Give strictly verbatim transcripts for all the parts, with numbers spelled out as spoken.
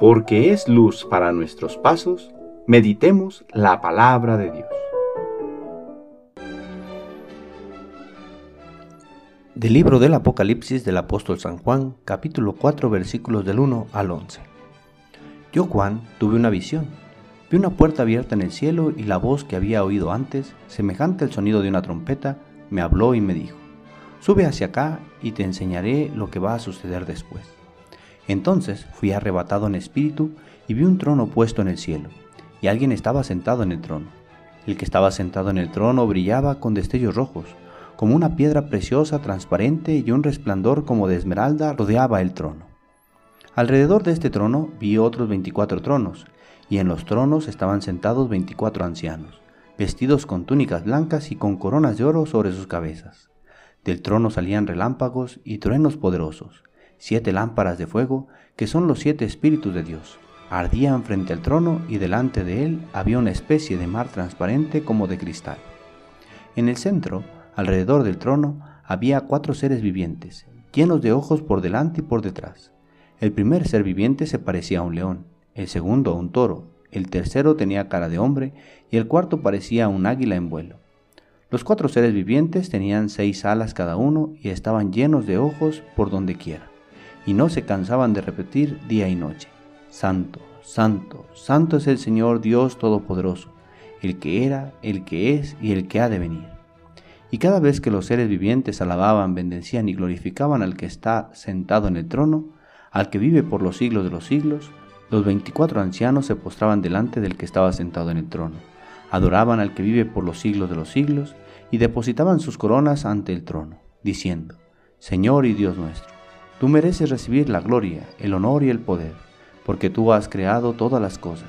porque es luz para nuestros pasos, meditemos la palabra de Dios. Del libro del Apocalipsis del apóstol San Juan, capítulo cuatro, versículos del uno al once. Yo, Juan, tuve una visión. Vi una puerta abierta en el cielo y la voz que había oído antes, semejante al sonido de una trompeta, me habló y me dijo: sube hacia acá y te enseñaré lo que va a suceder después. Entonces fui arrebatado en espíritu y vi un trono puesto en el cielo, y alguien estaba sentado en el trono. El que estaba sentado en el trono brillaba con destellos rojos, como una piedra preciosa, transparente, y un resplandor como de esmeralda rodeaba el trono. Alrededor de este trono vi otros veinticuatro tronos, y en los tronos estaban sentados veinticuatro ancianos, vestidos con túnicas blancas y con coronas de oro sobre sus cabezas. Del trono salían relámpagos y truenos poderosos. Siete lámparas de fuego, que son los siete espíritus de Dios, ardían frente al trono, y delante de él había una especie de mar transparente como de cristal. En el centro, alrededor del trono, había cuatro seres vivientes, llenos de ojos por delante y por detrás. El primer ser viviente se parecía a un león, el segundo a un toro, el tercero tenía cara de hombre y el cuarto parecía un águila en vuelo. Los cuatro seres vivientes tenían seis alas cada uno y estaban llenos de ojos por donde quiera, y no se cansaban de repetir día y noche: Santo, Santo, Santo es el Señor Dios Todopoderoso, el que era, el que es y el que ha de venir. Y cada vez que los seres vivientes alababan, bendecían y glorificaban al que está sentado en el trono, al que vive por los siglos de los siglos, los veinticuatro ancianos se postraban delante del que estaba sentado en el trono, adoraban al que vive por los siglos de los siglos y depositaban sus coronas ante el trono, diciendo: Señor y Dios nuestro, tú mereces recibir la gloria, el honor y el poder, porque tú has creado todas las cosas,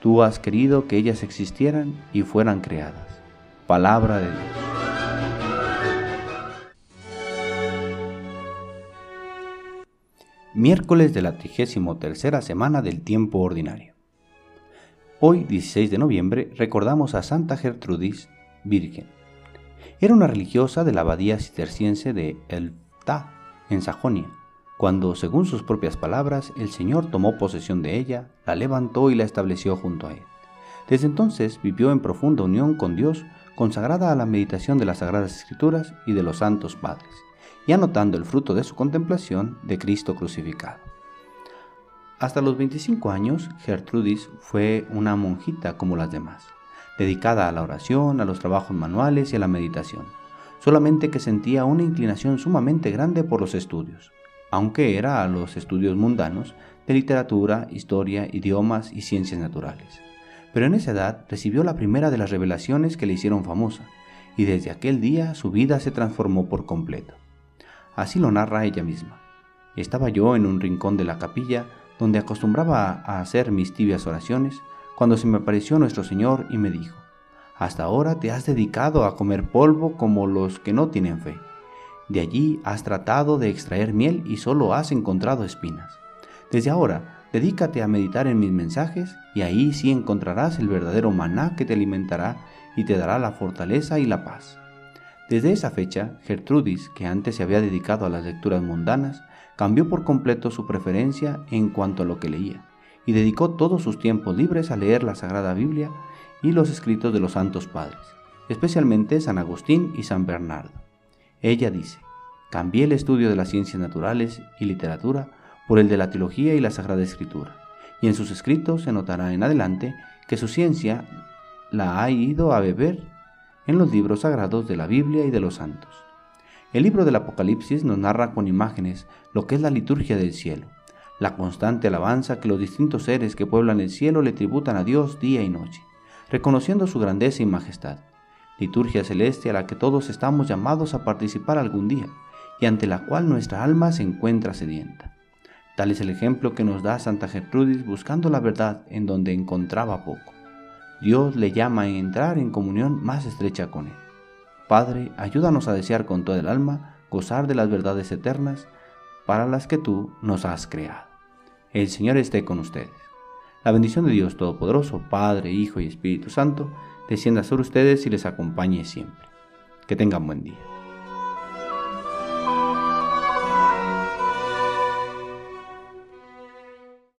tú has querido que ellas existieran y fueran creadas. Palabra de Dios. Miércoles de la trigésima tercera semana del tiempo ordinario. Hoy, dieciséis de noviembre, recordamos a Santa Gertrudis, virgen. Era una religiosa de la abadía cisterciense de Helfta, en Sajonia, cuando, según sus propias palabras, el Señor tomó posesión de ella, la levantó y la estableció junto a él. Desde entonces vivió en profunda unión con Dios, consagrada a la meditación de las Sagradas Escrituras y de los Santos Padres, y anotando el fruto de su contemplación de Cristo crucificado. Hasta los veinticinco años, Gertrudis fue una monjita como las demás, dedicada a la oración, a los trabajos manuales y a la meditación, solamente que sentía una inclinación sumamente grande por los estudios, aunque era a los estudios mundanos de literatura, historia, idiomas y ciencias naturales. Pero en esa edad recibió la primera de las revelaciones que le hicieron famosa, y desde aquel día su vida se transformó por completo. Así lo narra ella misma: estaba yo en un rincón de la capilla donde acostumbraba a hacer mis tibias oraciones, cuando se me apareció nuestro Señor y me dijo: hasta ahora te has dedicado a comer polvo como los que no tienen fe. De allí has tratado de extraer miel y solo has encontrado espinas. Desde ahora, dedícate a meditar en mis mensajes y ahí sí encontrarás el verdadero maná que te alimentará y te dará la fortaleza y la paz. Desde esa fecha, Gertrudis, que antes se había dedicado a las lecturas mundanas, cambió por completo su preferencia en cuanto a lo que leía, y dedicó todos sus tiempos libres a leer la Sagrada Biblia y los escritos de los Santos Padres, especialmente San Agustín y San Bernardo. Ella dice: cambié el estudio de las ciencias naturales y literatura por el de la teología y la Sagrada Escritura, y en sus escritos se notará en adelante que su ciencia la ha ido a beber en los libros sagrados de la Biblia y de los santos. El libro del Apocalipsis nos narra con imágenes lo que es la liturgia del cielo, la constante alabanza que los distintos seres que pueblan el cielo le tributan a Dios día y noche, reconociendo su grandeza y majestad, liturgia celeste a la que todos estamos llamados a participar algún día y ante la cual nuestra alma se encuentra sedienta. Tal es el ejemplo que nos da Santa Gertrudis buscando la verdad en donde encontraba poco. Dios le llama a entrar en comunión más estrecha con Él. Padre, ayúdanos a desear con toda el alma gozar de las verdades eternas para las que tú nos has creado. El Señor esté con ustedes. La bendición de Dios Todopoderoso, Padre, Hijo y Espíritu Santo, descienda sobre ustedes y les acompañe siempre. Que tengan buen día.